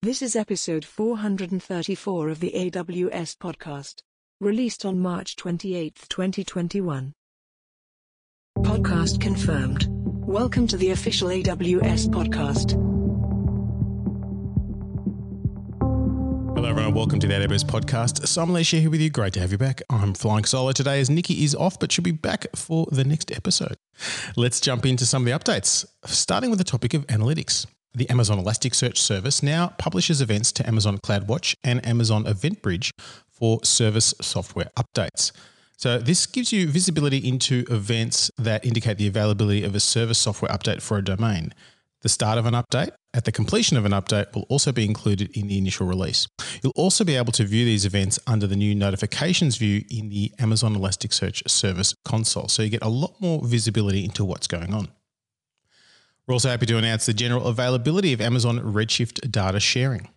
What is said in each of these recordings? This is episode 434 of the AWS podcast, released on March 28, 2021. Podcast confirmed. Welcome to the official AWS podcast. Hello everyone, welcome to the AWS podcast. Simon Leesh here with you. Great to have you back. I'm flying solo today as Nikki is off, but she'll be back for the next episode. Let's jump into some of the updates, starting with the topic of analytics. The Amazon Elasticsearch service now publishes events to Amazon CloudWatch and Amazon EventBridge for service software updates. So this gives you visibility into events that indicate the availability of a service software update for a domain. The start of an update at the completion of an update will also be included in the initial release. You'll also be able to view these events under the new notifications view in the Amazon Elasticsearch service console. So you get a lot more visibility into what's going on. We're also happy to announce the general availability of Amazon Redshift data sharing.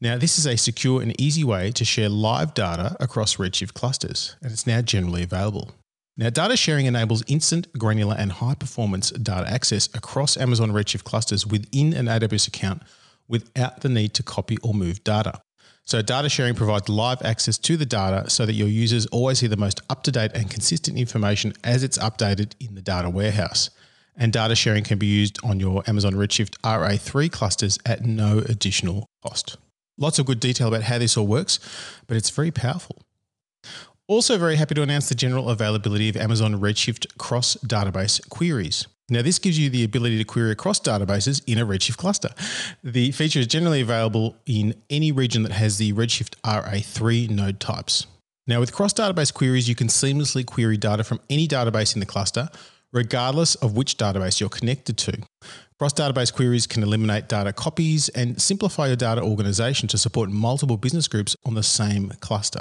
Now, this is a secure and easy way to share live data across Redshift clusters, and it's now generally available. Now, data sharing enables instant, granular, and high-performance data access across Amazon Redshift clusters within an AWS account without the need to copy or move data. So data sharing provides live access to the data so that your users always see the most up-to-date and consistent information as it's updated in the data warehouse. And data sharing can be used on your Amazon Redshift RA3 clusters at no additional cost. Lots of good detail about how this all works, but it's very powerful. Also very happy to announce the general availability of Amazon Redshift cross-database queries. Now this gives you the ability to query across databases in a Redshift cluster. The feature is generally available in any region that has the Redshift RA3 node types. Now with cross-database queries, you can seamlessly query data from any database in the cluster, regardless of which database you're connected to. Cross-database queries can eliminate data copies and simplify your data organization to support multiple business groups on the same cluster.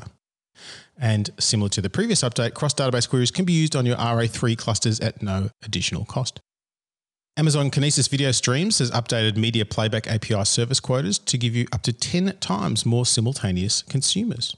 And similar to the previous update, cross-database queries can be used on your RA3 clusters at no additional cost. Amazon Kinesis Video Streams has updated media playback API service quotas to give you up to 10 times more simultaneous consumers.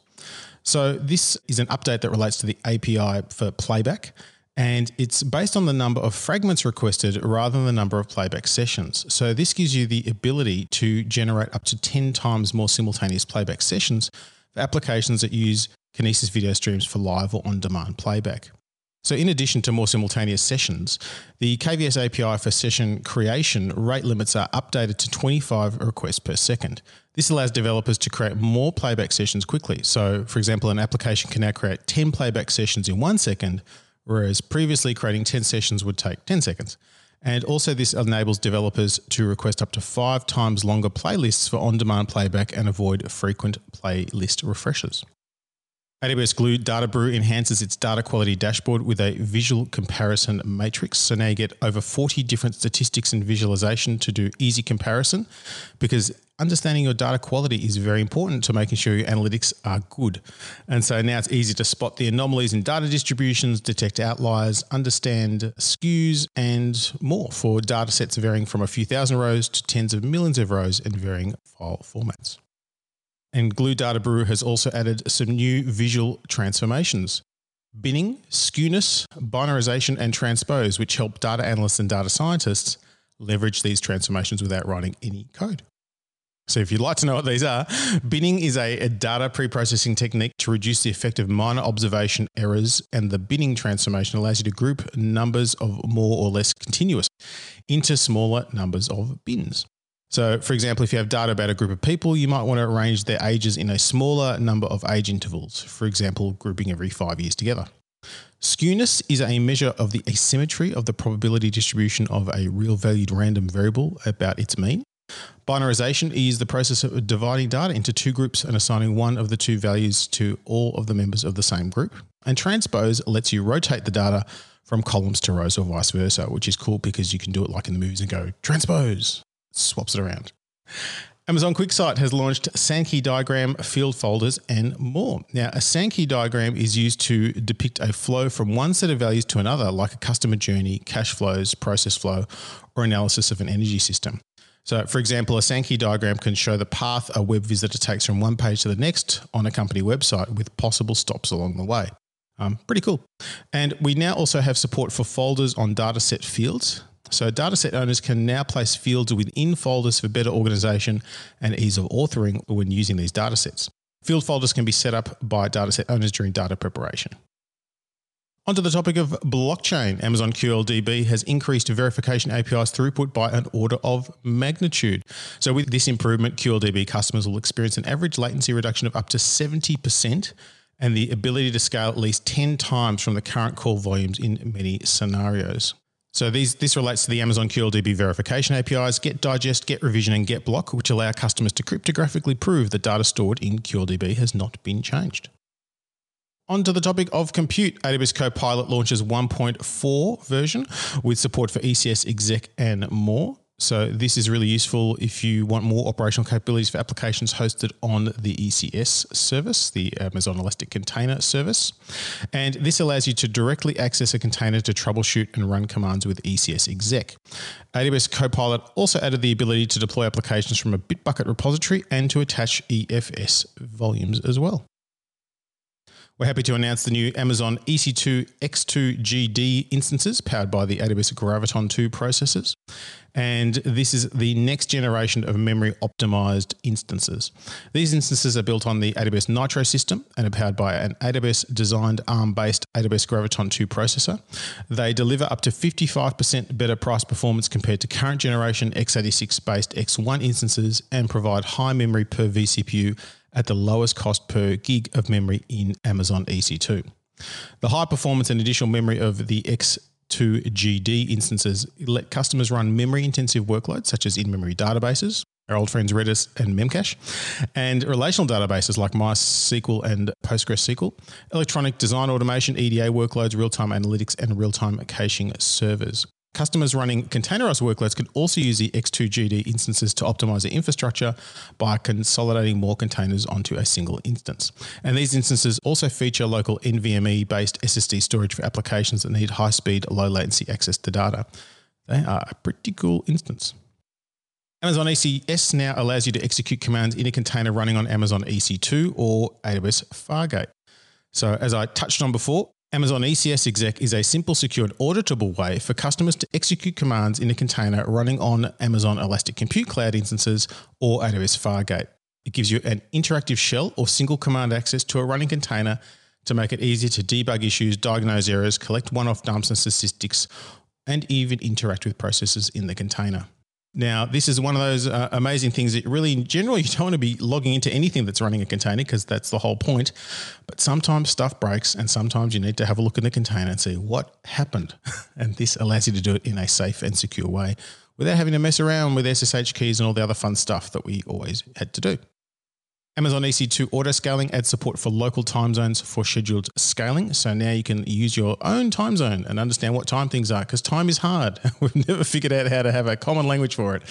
So this is an update that relates to the API for playback, and it's based on the number of fragments requested rather than the number of playback sessions. So this gives you the ability to generate up to 10 times more simultaneous playback sessions for applications that use Kinesis Video Streams for live or on-demand playback. So in addition to more simultaneous sessions, the KVS API for session creation rate limits are updated to 25 requests per second. This allows developers to create more playback sessions quickly. So for example, an application can now create 10 playback sessions in 1 second, whereas previously creating 10 sessions would take 10 seconds. And also this enables developers to request up to 5 times longer playlists for on-demand playback and avoid frequent playlist refreshes. AWS Glue Data Brew enhances its data quality dashboard with a visual comparison matrix. So now you get over 40 different statistics and visualization to do easy comparison, because understanding your data quality is very important to making sure your analytics are good. And so now it's easy to spot the anomalies in data distributions, detect outliers, understand skews and more for data sets varying from a few thousand rows to tens of millions of rows and varying file formats. And Glue Data Brew has also added some new visual transformations: binning, skewness, binarization and transpose, which help data analysts and data scientists leverage these transformations without writing any code. So if you'd like to know what these are, binning is a data pre-processing technique to reduce the effect of minor observation errors, and the binning transformation allows you to group numbers of more or less continuous into smaller numbers of bins. So for example, if you have data about a group of people, you might want to arrange their ages in a smaller number of age intervals, for example, grouping every 5 years together. Skewness is a measure of the asymmetry of the probability distribution of a real-valued random variable about its mean. Binarization is the process of dividing data into two groups and assigning one of the two values to all of the members of the same group. And transpose lets you rotate the data from columns to rows or vice versa, which is cool because you can do it like in the movies and go transpose, swaps it around. Amazon QuickSight has launched Sankey diagram, field folders, and more. Now, a Sankey diagram is used to depict a flow from one set of values to another, like a customer journey, cash flows, process flow, or analysis of an energy system. So for example, a Sankey diagram can show the path a web visitor takes from one page to the next on a company website with possible stops along the way. Pretty cool. And we now also have support for folders on dataset fields. So dataset owners can now place fields within folders for better organization and ease of authoring when using these datasets. Field folders can be set up by dataset owners during data preparation. Onto the topic of blockchain, Amazon QLDB has increased verification API's throughput by an order of magnitude. So with this improvement, QLDB customers will experience an average latency reduction of up to 70% and the ability to scale at least 10 times from the current call volumes in many scenarios. So this relates to the Amazon QLDB verification APIs, Get Digest, Get Revision and Get Block, which allow customers to cryptographically prove the data stored in QLDB has not been changed. On to the topic of compute, AWS Copilot launches 1.4 version with support for ECS, exec and more. So this is really useful if you want more operational capabilities for applications hosted on the ECS service, the Amazon Elastic Container service. And this allows you to directly access a container to troubleshoot and run commands with ECS exec. AWS Copilot also added the ability to deploy applications from a Bitbucket repository and to attach EFS volumes as well. We're happy to announce the new Amazon EC2 X2GD instances powered by the AWS Graviton2 processors. And this is the next generation of memory optimized instances. These instances are built on the AWS Nitro system and are powered by an AWS designed ARM-based AWS Graviton2 processor. They deliver up to 55% better price performance compared to current generation x86-based X1 instances and provide high memory per vCPU at the lowest cost per gig of memory in Amazon EC2. The high performance and additional memory of the X2GD instances let customers run memory-intensive workloads such as in-memory databases, our old friends Redis and Memcache, and relational databases like MySQL and PostgreSQL, electronic design automation, EDA workloads, real-time analytics, and real-time caching servers. Customers running containerized workloads can also use the X2GD instances to optimize their infrastructure by consolidating more containers onto a single instance. And these instances also feature local NVMe-based SSD storage for applications that need high-speed, low-latency access to data. They are a pretty cool instance. Amazon ECS now allows you to execute commands in a container running on Amazon EC2 or AWS Fargate. So as I touched on before, Amazon ECS Exec is a simple, secure, and auditable way for customers to execute commands in a container running on Amazon Elastic Compute Cloud instances or AWS Fargate. It gives you an interactive shell or single command access to a running container to make it easier to debug issues, diagnose errors, collect one-off dumps and statistics, and even interact with processes in the container. Now, this is one of those amazing things that really, in general, you don't want to be logging into anything that's running a container because that's the whole point. But sometimes stuff breaks and sometimes you need to have a look in the container and see what happened. And this allows you to do it in a safe and secure way without having to mess around with SSH keys and all the other fun stuff that we always had to do. Amazon EC2 auto-scaling adds support for local time zones for scheduled scaling. So now you can use your own time zone and understand what time things are because time is hard. We've never figured out how to have a common language for it.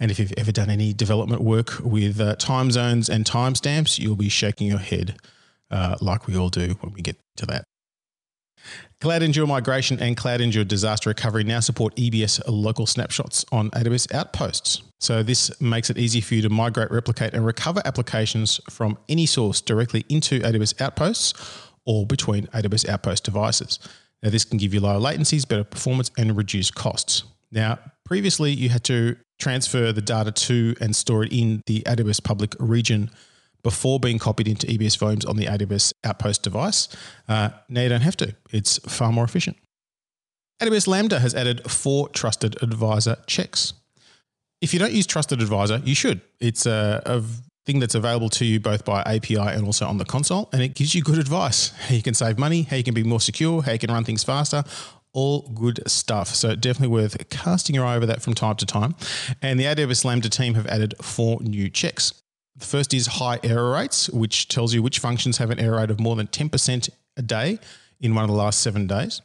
And if you've ever done any development work with time zones and timestamps, you'll be shaking your head like we all do when we get to that. Cloud Endure Migration and Cloud Endure Disaster Recovery now support EBS local snapshots on AWS Outposts. So this makes it easy for you to migrate, replicate, and recover applications from any source directly into AWS Outposts or between AWS Outpost devices. Now this can give you lower latencies, better performance, and reduced costs. Now, previously you had to transfer the data to and store it in the AWS public region before being copied into EBS volumes on the AWS Outpost device. Now you don't have to. It's far more efficient. AWS Lambda has added 4 Trusted Advisor checks. If you don't use Trusted Advisor, you should. It's a thing that's available to you both by API and also on the console, and it gives you good advice. How you can save money, how you can be more secure, how you can run things faster, all good stuff. So definitely worth casting your eye over that from time to time. And the AWS Lambda team have added 4 new checks. The first is high error rates, which tells you which functions have an error rate of more than 10% a day in one of the last 7 days.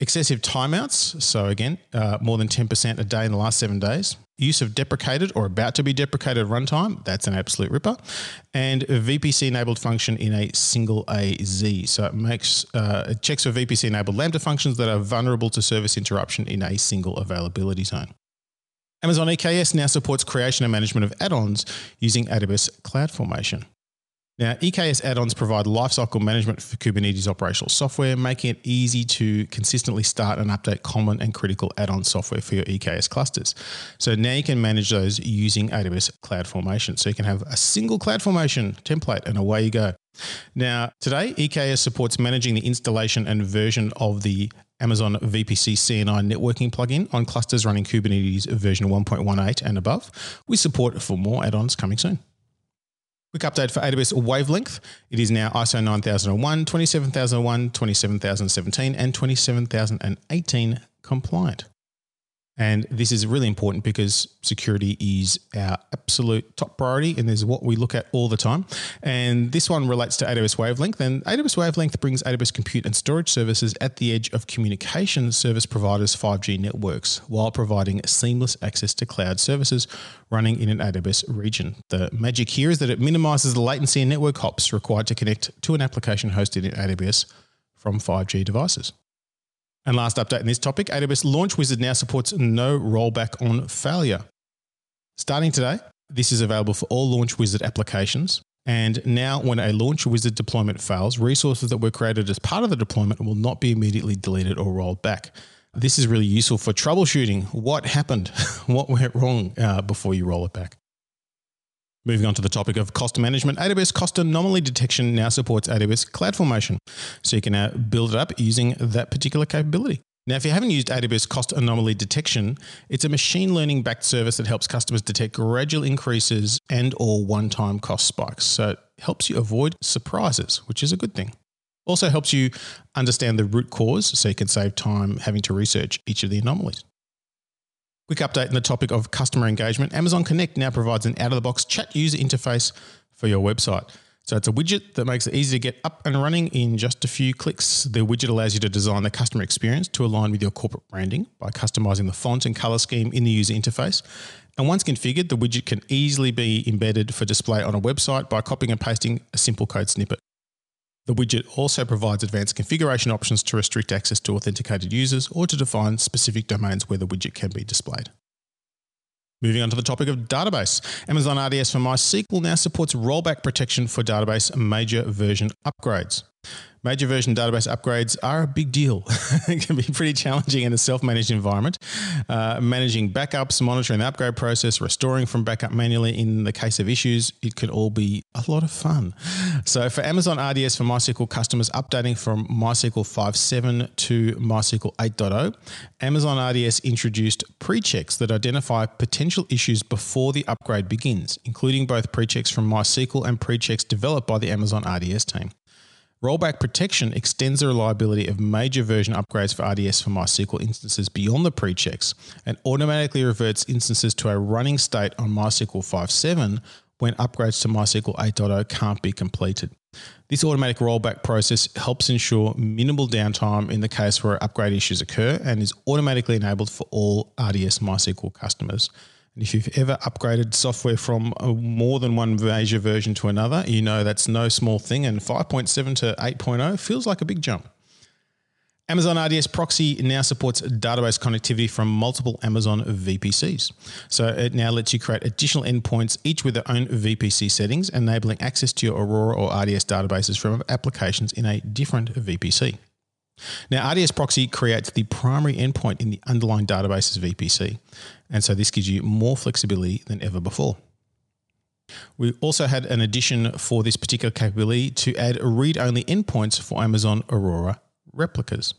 Excessive timeouts, so again, more than 10% a day in the last 7 days. Use of deprecated or about to be deprecated runtime, that's an absolute ripper. And a VPC-enabled function in a single AZ. So it checks for VPC-enabled Lambda functions that are vulnerable to service interruption in a single availability zone. Amazon EKS now supports creation and management of add-ons using AWS CloudFormation. Now, EKS add-ons provide lifecycle management for Kubernetes operational software, making it easy to consistently start and update common and critical add-on software for your EKS clusters. So now you can manage those using AWS CloudFormation. So you can have a single CloudFormation template and away you go. Now, today, EKS supports managing the installation and version of the Amazon VPC CNI networking plugin on clusters running Kubernetes version 1.18 and above, with support for more add-ons coming soon. Quick update for AWS Wavelength. It is now ISO 9001, 27001, 27017, and 27018 compliant. And this is really important because security is our absolute top priority and is what we look at all the time. And this one relates to AWS Wavelength, and AWS Wavelength brings AWS compute and storage services at the edge of communication service providers' 5G networks while providing seamless access to cloud services running in an AWS region. The magic here is that it minimizes the latency and network hops required to connect to an application hosted in AWS from 5G devices. And last update in this topic, AWS Launch Wizard now supports no rollback on failure. Starting today, this is available for all Launch Wizard applications. And now when a Launch Wizard deployment fails, resources that were created as part of the deployment will not be immediately deleted or rolled back. This is really useful for troubleshooting what happened, what went wrong before you roll it back. Moving on to the topic of cost management, AWS Cost Anomaly Detection now supports AWS CloudFormation, so you can now build it up using that particular capability. Now, if you haven't used AWS Cost Anomaly Detection, it's a machine learning-backed service that helps customers detect gradual increases and or one-time cost spikes, so it helps you avoid surprises, which is a good thing. Also helps you understand the root cause, so you can save time having to research each of the anomalies. Quick update on the topic of customer engagement. Amazon Connect now provides an out-of-the-box chat user interface for your website. So it's a widget that makes it easy to get up and running in just a few clicks. The widget allows you to design the customer experience to align with your corporate branding by customizing the font and color scheme in the user interface. And once configured, the widget can easily be embedded for display on a website by copying and pasting a simple code snippet. The widget also provides advanced configuration options to restrict access to authenticated users or to define specific domains where the widget can be displayed. Moving on to the topic of database, Amazon RDS for MySQL now supports rollback protection for database major version upgrades. Major version database upgrades are a big deal. It can be pretty challenging in a self-managed environment. Managing backups, monitoring the upgrade process, restoring from backup manually in the case of issues, it can all be a lot of fun. So for Amazon RDS for MySQL customers updating from MySQL 5.7 to MySQL 8.0, Amazon RDS introduced pre-checks that identify potential issues before the upgrade begins, including both pre-checks from MySQL and pre-checks developed by the Amazon RDS team. Rollback protection extends the reliability of major version upgrades for RDS for MySQL instances beyond the pre-checks and automatically reverts instances to a running state on MySQL 5.7 when upgrades to MySQL 8.0 can't be completed. This automatic rollback process helps ensure minimal downtime in the case where upgrade issues occur and is automatically enabled for all RDS MySQL customers. And if you've ever upgraded software from more than one major version to another, you know that's no small thing, and 5.7 to 8.0 feels like a big jump. Amazon RDS Proxy now supports database connectivity from multiple Amazon VPCs. So it now lets you create additional endpoints, each with their own VPC settings, enabling access to your Aurora or RDS databases from applications in a different VPC. Now, RDS Proxy creates the primary endpoint in the underlying database's VPC, and so this gives you more flexibility than ever before. We also had an addition for this particular capability to add read-only endpoints for Amazon Aurora replicas.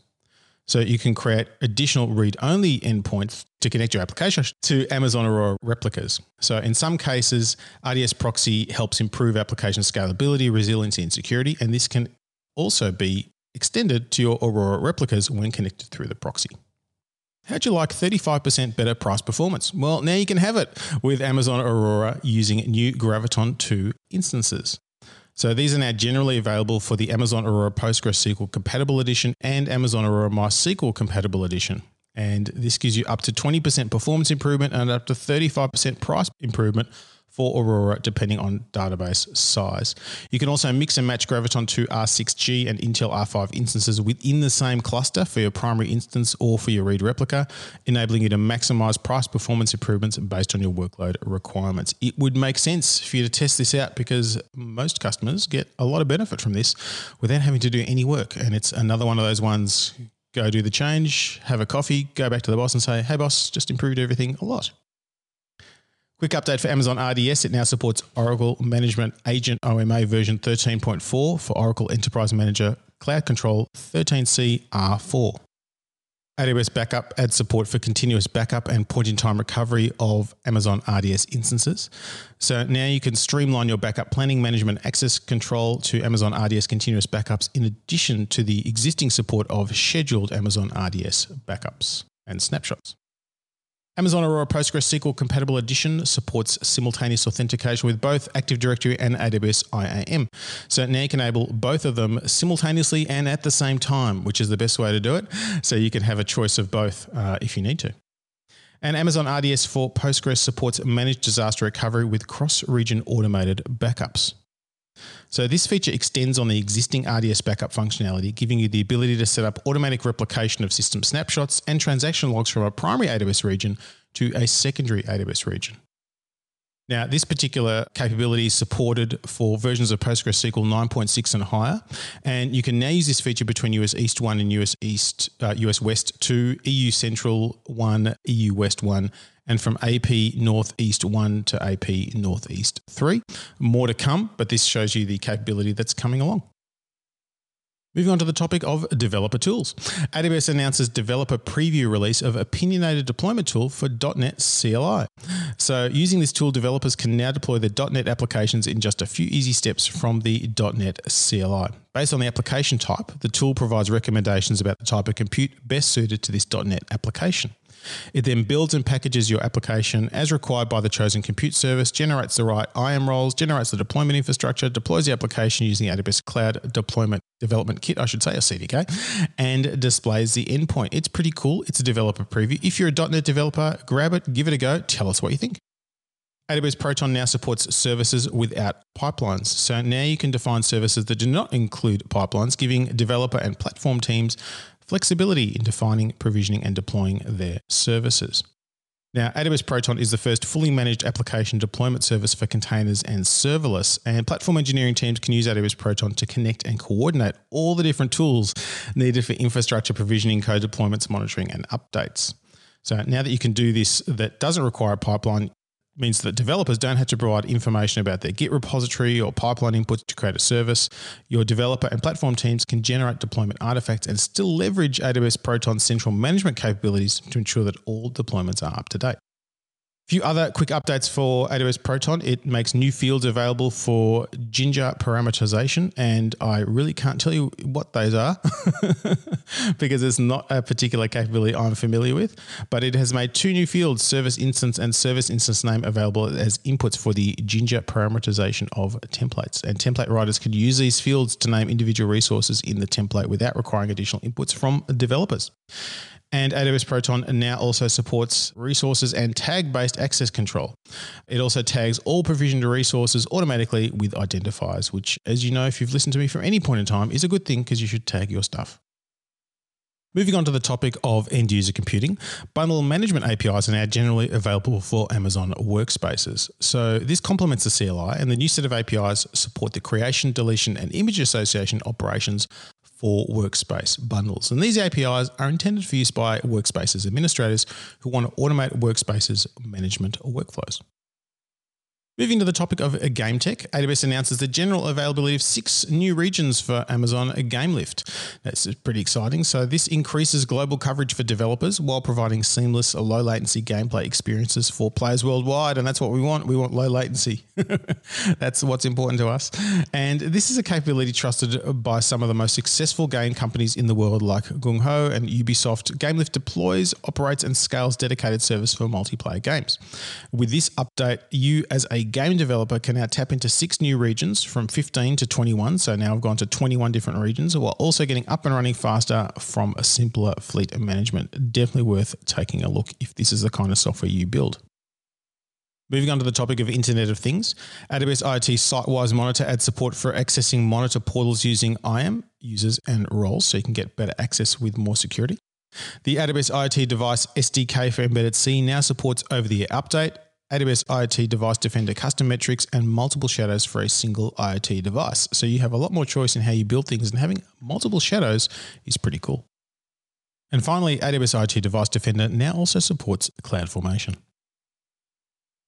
So you can create additional read-only endpoints to connect your application to Amazon Aurora replicas. So in some cases, RDS Proxy helps improve application scalability, resiliency, and security, and this can also be extended to your Aurora replicas when connected through the proxy. How'd you like 35% better price performance? Well, now you can have it with Amazon Aurora using new Graviton2 instances. So these are now generally available for the Amazon Aurora PostgreSQL Compatible Edition and Amazon Aurora MySQL Compatible Edition. And this gives you up to 20% performance improvement and up to 35% price improvement for Aurora, depending on database size. You can also mix and match Graviton2 R6G and Intel R5 instances within the same cluster for your primary instance or for your read replica, enabling you to maximize price performance improvements based on your workload requirements. It would make sense for you to test this out because most customers get a lot of benefit from this without having to do any work. And it's another one of those ones, go do the change, have a coffee, go back to the boss and say, hey boss, just improved everything a lot. Quick update for Amazon RDS. It now supports Oracle Management Agent OMA version 13.4 for Oracle Enterprise Manager Cloud Control 13C R4. AWS Backup adds support for continuous backup and point-in-time recovery of Amazon RDS instances. So now you can streamline your backup planning, management, access control to Amazon RDS continuous backups in addition to the existing support of scheduled Amazon RDS backups and snapshots. Amazon Aurora PostgreSQL Compatible Edition supports simultaneous authentication with both Active Directory and AWS IAM. So now you can enable both of them simultaneously and at the same time, which is the best way to do it. So you can have a choice of both if you need to. And Amazon RDS for Postgres supports managed disaster recovery with cross-region automated backups. So this feature extends on the existing RDS backup functionality, giving you the ability to set up automatic replication of system snapshots and transaction logs from a primary AWS region to a secondary AWS region. Now, this particular capability is supported for versions of PostgreSQL 9.6 and higher, and you can now use this feature between US East 1 and US West 2, EU Central 1, EU West 1, and from AP Northeast 1 to AP Northeast 3. More to come, but this shows you the capability that's coming along. Moving on to the topic of developer tools. AWS announces developer preview release of opinionated deployment tool for .NET CLI. So using this tool, developers can now deploy their .NET applications in just a few easy steps from the .NET CLI. Based on the application type, the tool provides recommendations about the type of compute best suited to this .NET application. It then builds and packages your application as required by the chosen compute service, generates the right IAM roles, generates the deployment infrastructure, deploys the application using AWS Cloud Deployment Development Kit, I should say, or CDK, and displays the endpoint. It's pretty cool. It's a developer preview. If you're a .NET developer, grab it, give it a go, tell us what you think. AWS Proton now supports services without pipelines. So now you can define services that do not include pipelines, giving developer and platform teams flexibility in defining, provisioning, and deploying their services. Now, AWS Proton is the first fully managed application deployment service for containers and serverless, and platform engineering teams can use AWS Proton to connect and coordinate all the different tools needed for infrastructure provisioning, code deployments, monitoring, and updates. So now that you can do this, that doesn't require a pipeline, means that developers don't have to provide information about their Git repository or pipeline inputs to create a service. Your developer and platform teams can generate deployment artifacts and still leverage AWS Proton's central management capabilities to ensure that all deployments are up to date. A few other quick updates for AWS Proton. It makes new fields available for Jinja parameterization, and I really can't tell you what those are because it's not a particular capability I'm familiar with, but it has made two new fields, service instance and service instance name, available as inputs for the Jinja parameterization of templates. And template writers can use these fields to name individual resources in the template without requiring additional inputs from developers. And AWS Proton now also supports resources and tag-based access control. It also tags all provisioned resources automatically with identifiers, which, as you know, if you've listened to me from any point in time, is a good thing because you should tag your stuff. Moving on to the topic of end-user computing, bundle management APIs are now generally available for Amazon Workspaces. So this complements the CLI, and the new set of APIs support the creation, deletion, and image association operations for workspace bundles. And these APIs are intended for use by workspaces administrators who want to automate workspaces management workflows. Moving to the topic of game tech, AWS announces the general availability of 6 new regions for Amazon GameLift. That's pretty exciting. So this increases global coverage for developers while providing seamless, low latency gameplay experiences for players worldwide. And that's what we want. We want low latency. That's what's important to us. And this is a capability trusted by some of the most successful game companies in the world, like Gung Ho and Ubisoft. GameLift deploys, operates, and scales dedicated service for multiplayer games. With this update, you as a game developer can now tap into 6 new regions from 15 to 21. So now I've gone to 21 different regions, while also getting up and running faster from a simpler fleet management. Definitely worth taking a look if this is the kind of software you build. Moving on to the topic of Internet of Things, AWS IoT Sitewise Monitor adds support for accessing monitor portals using IAM, users and roles, so you can get better access with more security. The AWS IoT Device SDK for Embedded C now supports over-the-air update, AWS IoT Device Defender custom metrics, and multiple shadows for a single IoT device. So you have a lot more choice in how you build things, and having multiple shadows is pretty cool. And finally, AWS IoT Device Defender now also supports CloudFormation.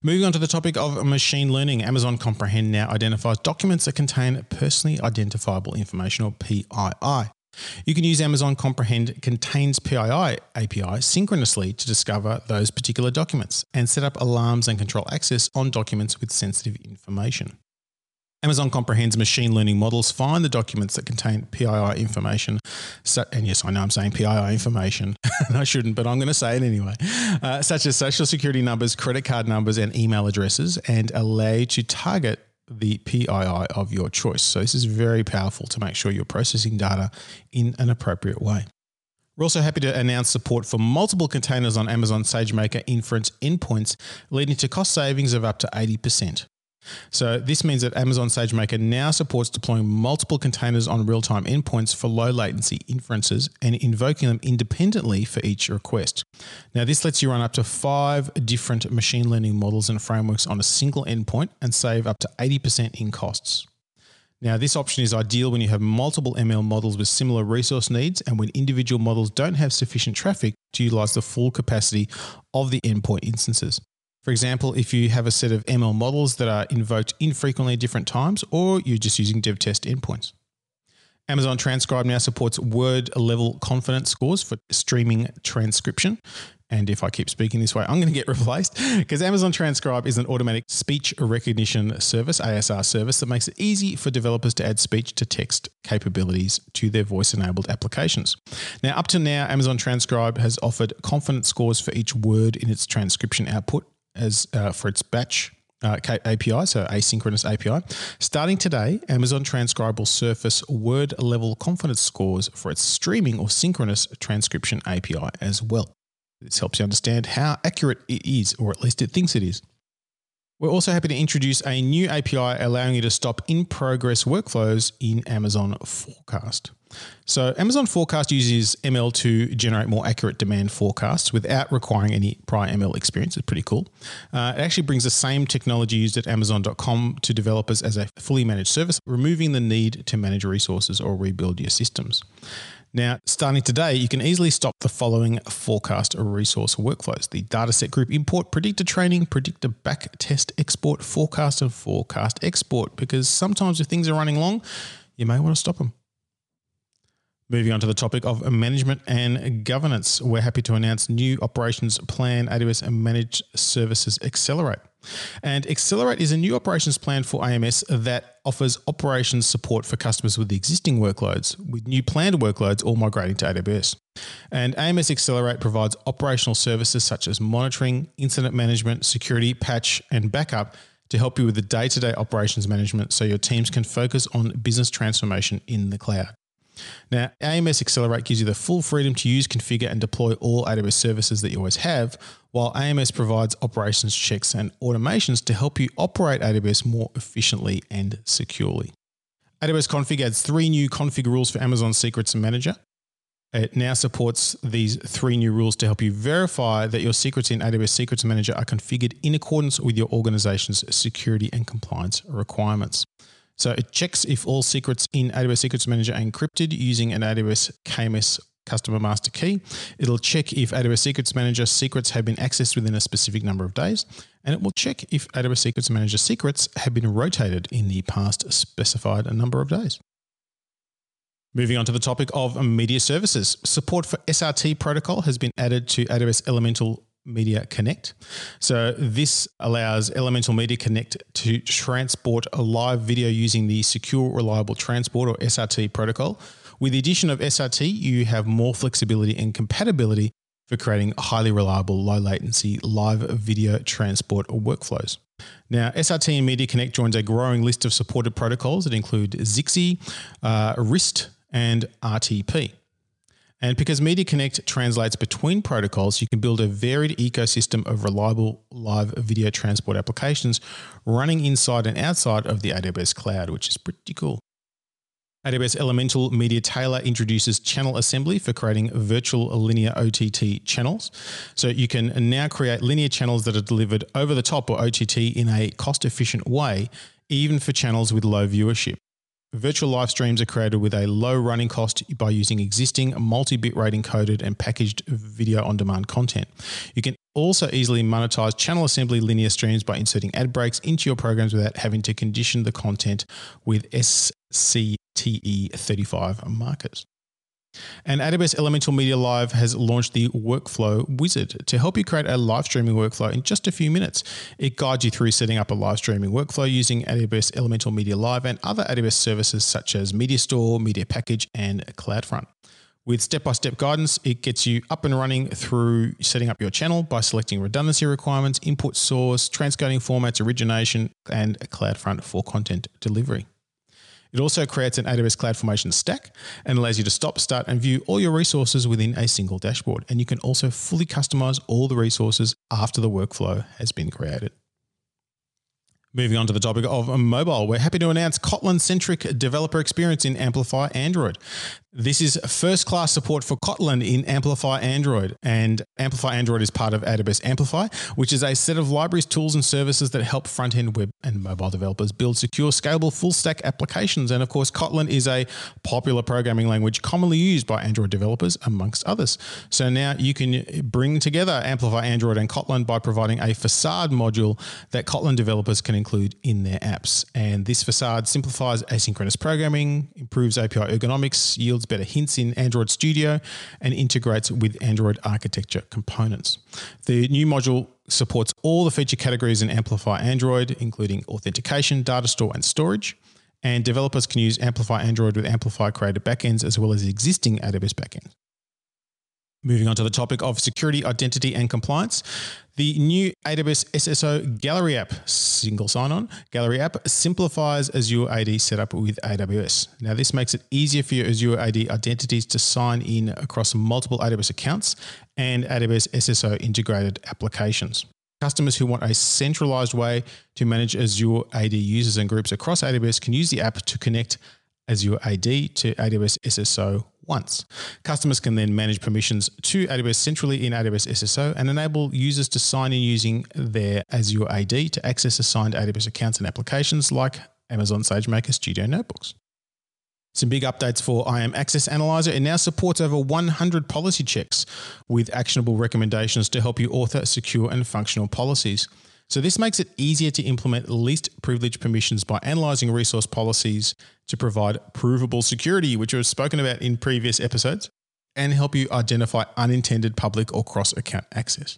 Moving on to the topic of machine learning, Amazon Comprehend now identifies documents that contain personally identifiable information, or PII. You can use Amazon Comprehend Contains PII API synchronously to discover those particular documents and set up alarms and control access on documents with sensitive information. Amazon Comprehend's machine learning models find the documents that contain PII information. So, and yes, I know I'm saying PII information, and I shouldn't, but I'm going to say it anyway, such as social security numbers, credit card numbers, and email addresses, and allow you to target the PII of your choice. So this is very powerful to make sure you're processing data in an appropriate way. We're also happy to announce support for multiple containers on Amazon SageMaker inference endpoints, leading to cost savings of up to 80%. So this means that Amazon SageMaker now supports deploying multiple containers on real-time endpoints for low latency inferences and invoking them independently for each request. Now this lets you run up to 5 different machine learning models and frameworks on a single endpoint and save up to 80% in costs. Now this option is ideal when you have multiple ML models with similar resource needs and when individual models don't have sufficient traffic to utilize the full capacity of the endpoint instances. For example, if you have a set of ML models that are invoked infrequently at different times, or you're just using dev test endpoints. Amazon Transcribe now supports word level confidence scores for streaming transcription. And if I keep speaking this way, I'm going to get replaced, because Amazon Transcribe is an automatic speech recognition service, ASR service, that makes it easy for developers to add speech to text capabilities to their voice-enabled applications. Now, up to now, Amazon Transcribe has offered confidence scores for each word in its transcription output, as for its batch API, so asynchronous API. Starting today, Amazon Transcribe will surface word level confidence scores for its streaming or synchronous transcription API as well. This helps you understand how accurate it is, or at least it thinks it is. We're also happy to introduce a new API allowing you to stop in-progress workflows in Amazon Forecast. So Amazon Forecast uses ML to generate more accurate demand forecasts without requiring any prior ML experience. It's pretty cool. It actually brings the same technology used at Amazon.com to developers as a fully managed service, removing the need to manage resources or rebuild your systems. Now, starting today, you can easily stop the following forecast or resource workflows: the dataset group import, predictor training, predictor back test export, forecast, and forecast export, because sometimes if things are running long, you may want to stop them. Moving on to the topic of management and governance, we're happy to announce new operations plan, AWS Managed Services Accelerate. And Accelerate is a new operations plan for AMS that offers operations support for customers with the existing workloads, with new planned workloads all migrating to AWS. And AMS Accelerate provides operational services such as monitoring, incident management, security, patch, and backup to help you with the day-to-day operations management, so your teams can focus on business transformation in the cloud. Now, AMS Accelerate gives you the full freedom to use, configure, and deploy all AWS services that you always have, while AMS provides operations checks and automations to help you operate AWS more efficiently and securely. AWS Config adds 3 new config rules for Amazon Secrets Manager. It now supports these 3 new rules to help you verify that your secrets in AWS Secrets Manager are configured in accordance with your organization's security and compliance requirements. So it checks if all secrets in AWS Secrets Manager are encrypted using an AWS KMS customer master key. It'll check if AWS Secrets Manager secrets have been accessed within a specific number of days, and it will check if AWS Secrets Manager secrets have been rotated in the past specified number of days. Moving on to the topic of media services, support for SRT protocol has been added to AWS Elemental Media Connect. So this allows Elemental Media Connect to transport a live video using the Secure Reliable Transport, or SRT protocol. With the addition of SRT, you have more flexibility and compatibility for creating highly reliable, low latency live video transport workflows. Now, SRT and Media Connect joins a growing list of supported protocols that include Zixi, RIST, and RTP. And because Media Connect translates between protocols, you can build a varied ecosystem of reliable live video transport applications running inside and outside of the AWS cloud, which is pretty cool. AWS Elemental Media Tailor introduces channel assembly for creating virtual linear OTT channels. So you can now create linear channels that are delivered over the top or OTT in a cost-efficient way, even for channels with low viewership. Virtual live streams are created with a low running cost by using existing multi-bit rate encoded and packaged video on-demand content. You can also easily monetize channel assembly linear streams by inserting ad breaks into your programs without having to condition the content with SCTE35 markers. And AWS Elemental Media Live has launched the Workflow Wizard to help you create a live streaming workflow in just a few minutes. It guides you through setting up a live streaming workflow using AWS Elemental Media Live and other AWS services such as Media Store, Media Package, and CloudFront. With step-by-step guidance, it gets you up and running through setting up your channel by selecting redundancy requirements, input source, transcoding formats, origination, and CloudFront for content delivery. It also creates an AWS CloudFormation stack and allows you to stop, start, and view all your resources within a single dashboard. And you can also fully customize all the resources after the workflow has been created. Moving on to the topic of mobile, we're happy to announce Kotlin-centric developer experience in Amplify Android. This is first-class support for Kotlin in Amplify Android. And Amplify Android is part of AWS Amplify, which is a set of libraries, tools, and services that help front-end web and mobile developers build secure, scalable, full-stack applications. And of course, Kotlin is a popular programming language commonly used by Android developers, amongst others. So now you can bring together Amplify Android and Kotlin by providing a facade module that Kotlin developers can include in their apps. And this facade simplifies asynchronous programming, improves API ergonomics, yields better hints in Android Studio, and integrates with Android architecture components. The new module supports all the feature categories in Amplify Android, including authentication, data store, and storage. And developers can use Amplify Android with Amplify created backends as well as existing AWS backends. Moving on to the topic of security, identity, and compliance. The new AWS SSO Gallery app, single sign-on Gallery app, simplifies Azure AD setup with AWS. Now, this makes it easier for your Azure AD identities to sign in across multiple AWS accounts and AWS SSO integrated applications. Customers who want a centralized way to manage Azure AD users and groups across AWS can use the app to connect Azure AD to AWS SSO once. Customers can then manage permissions to AWS centrally in AWS SSO and enable users to sign in using their Azure AD to access assigned AWS accounts and applications like Amazon SageMaker Studio Notebooks. Some big updates for IAM Access Analyzer. It now supports over 100 policy checks with actionable recommendations to help you author secure and functional policies. So this makes it easier to implement least privilege permissions by analyzing resource policies to provide provable security, which we've spoken about in previous episodes, and help you identify unintended public or cross-account access.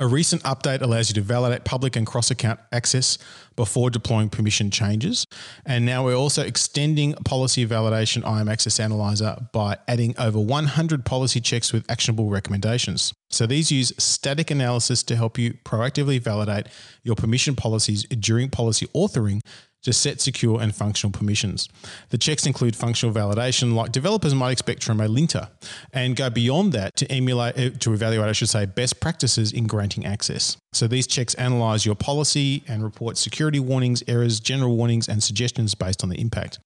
A recent update allows you to validate public and cross-account access before deploying permission changes. And now we're also extending policy validation IAM Access Analyzer by adding over 100 policy checks with actionable recommendations. So these use static analysis to help you proactively validate your permission policies during policy authoring to set secure and functional permissions. The checks include functional validation like developers might expect from a linter and go beyond that to evaluate, best practices in granting access. So these checks analyze your policy and report security warnings, errors, general warnings, and suggestions based on the impact.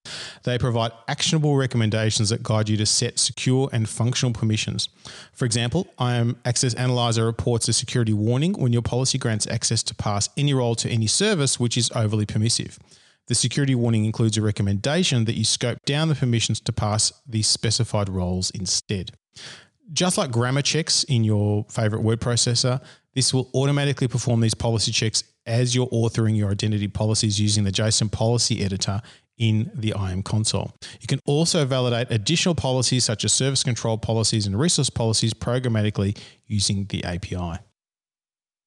They provide actionable recommendations that guide you to set secure and functional permissions. For example, IAM Access Analyzer reports a security warning when your policy grants access to pass any role to any service which is overly permissive. The security warning includes a recommendation that you scope down the permissions to pass the specified roles instead. Just like grammar checks in your favorite word processor, this will automatically perform these policy checks as you're authoring your identity policies using the JSON policy editor in the IAM console. You can also validate additional policies such as service control policies and resource policies programmatically using the API.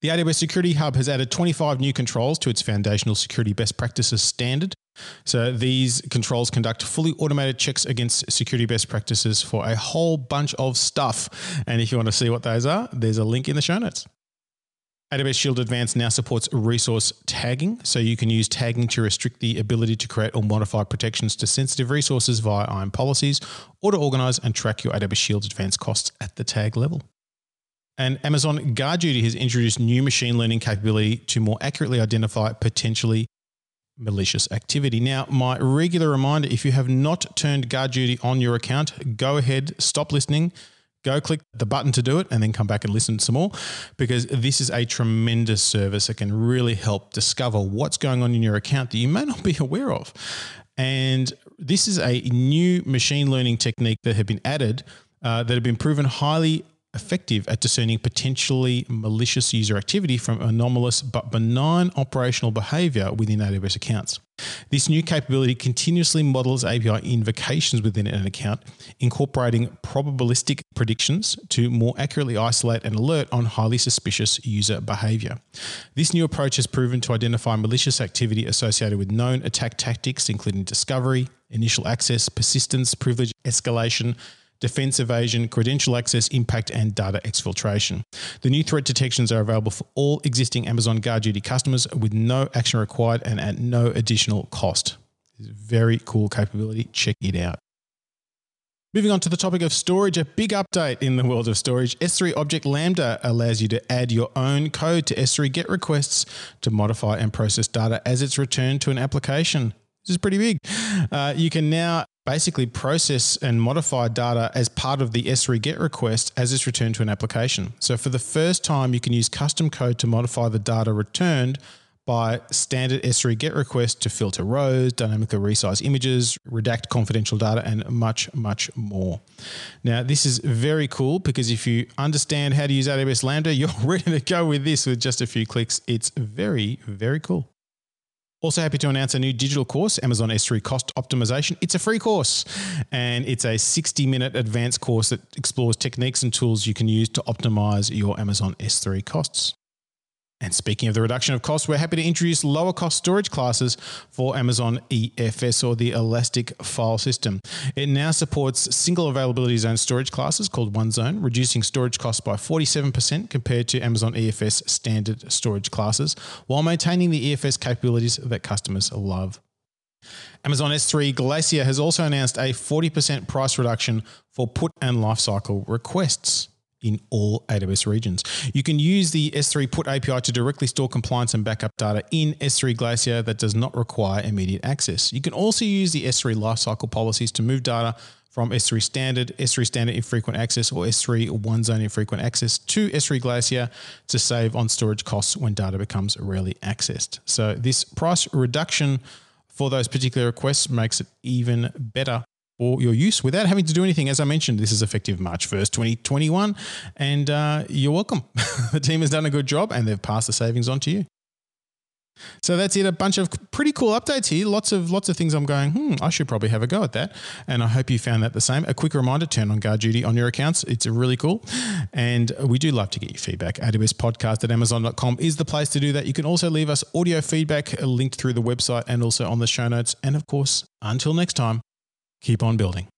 The AWS Security Hub has added 25 new controls to its foundational security best practices standard. So these controls conduct fully automated checks against security best practices for a whole bunch of stuff. And if you want to see what those are, there's a link in the show notes. AWS Shield Advanced now supports resource tagging, so you can use tagging to restrict the ability to create or modify protections to sensitive resources via IAM policies, or to organize and track your AWS Shield Advanced costs at the tag level. And Amazon Guard Duty has introduced new machine learning capability to more accurately identify potentially malicious activity. Now, my regular reminder, if you have not turned Guard Duty on your account, go ahead, stop listening, go click the button to do it and then come back and listen some more, because this is a tremendous service that can really help discover what's going on in your account that you may not be aware of. And this is a new machine learning technique that have been added that have been proven highly effective at discerning potentially malicious user activity from anomalous but benign operational behavior within AWS accounts. This new capability continuously models API invocations within an account, incorporating probabilistic predictions to more accurately isolate and alert on highly suspicious user behavior. This new approach has proven to identify malicious activity associated with known attack tactics, including discovery, initial access, persistence, privilege escalation, defense evasion, credential access, impact, and data exfiltration. The new threat detections are available for all existing Amazon Guard Duty customers with no action required and at no additional cost. It's a very cool capability. Check it out. Moving on to the topic of storage, a big update in the world of storage. S3 Object Lambda allows you to add your own code to S3 GET requests to modify and process data as it's returned to an application. This is pretty big. You can now basically process and modify data as part of the S3 GET request as it's returned to an application. So for the first time, you can use custom code to modify the data returned by standard S3 GET request to filter rows, dynamically resize images, redact confidential data, and much, much more. Now, this is very cool because if you understand how to use AWS Lambda, you're ready to go with this with just a few clicks. It's very, very cool. Also happy to announce a new digital course, Amazon S3 Cost Optimization. It's a free course and it's a 60-minute advanced course that explores techniques and tools you can use to optimize your Amazon S3 costs. And speaking of the reduction of costs, we're happy to introduce lower cost storage classes for Amazon EFS, or the Elastic File System. It now supports single availability zone storage classes called one zone, reducing storage costs by 47% compared to Amazon EFS standard storage classes, while maintaining the EFS capabilities that customers love. Amazon S3 Glacier has also announced a 40% price reduction for put and lifecycle requests in all AWS regions. You can use the S3 Put API to directly store compliance and backup data in S3 Glacier that does not require immediate access. You can also use the S3 lifecycle policies to move data from S3 Standard Infrequent Access, or S3 One Zone Infrequent Access to S3 Glacier to save on storage costs when data becomes rarely accessed. So this price reduction for those particular requests makes it even better or your use without having to do anything. As I mentioned, this is effective March 1st, 2021, and you're welcome. The team has done a good job and they've passed the savings on to you. So that's it. A bunch of pretty cool updates here. Lots of things I'm going, I should probably have a go at that. And I hope you found that the same. A quick reminder, turn on Guard Duty on your accounts. It's really cool. And we do love to get your feedback. AWSpodcast@amazon.com is the place to do that. You can also leave us audio feedback linked through the website and also on the show notes. And of course, until next time, keep on building.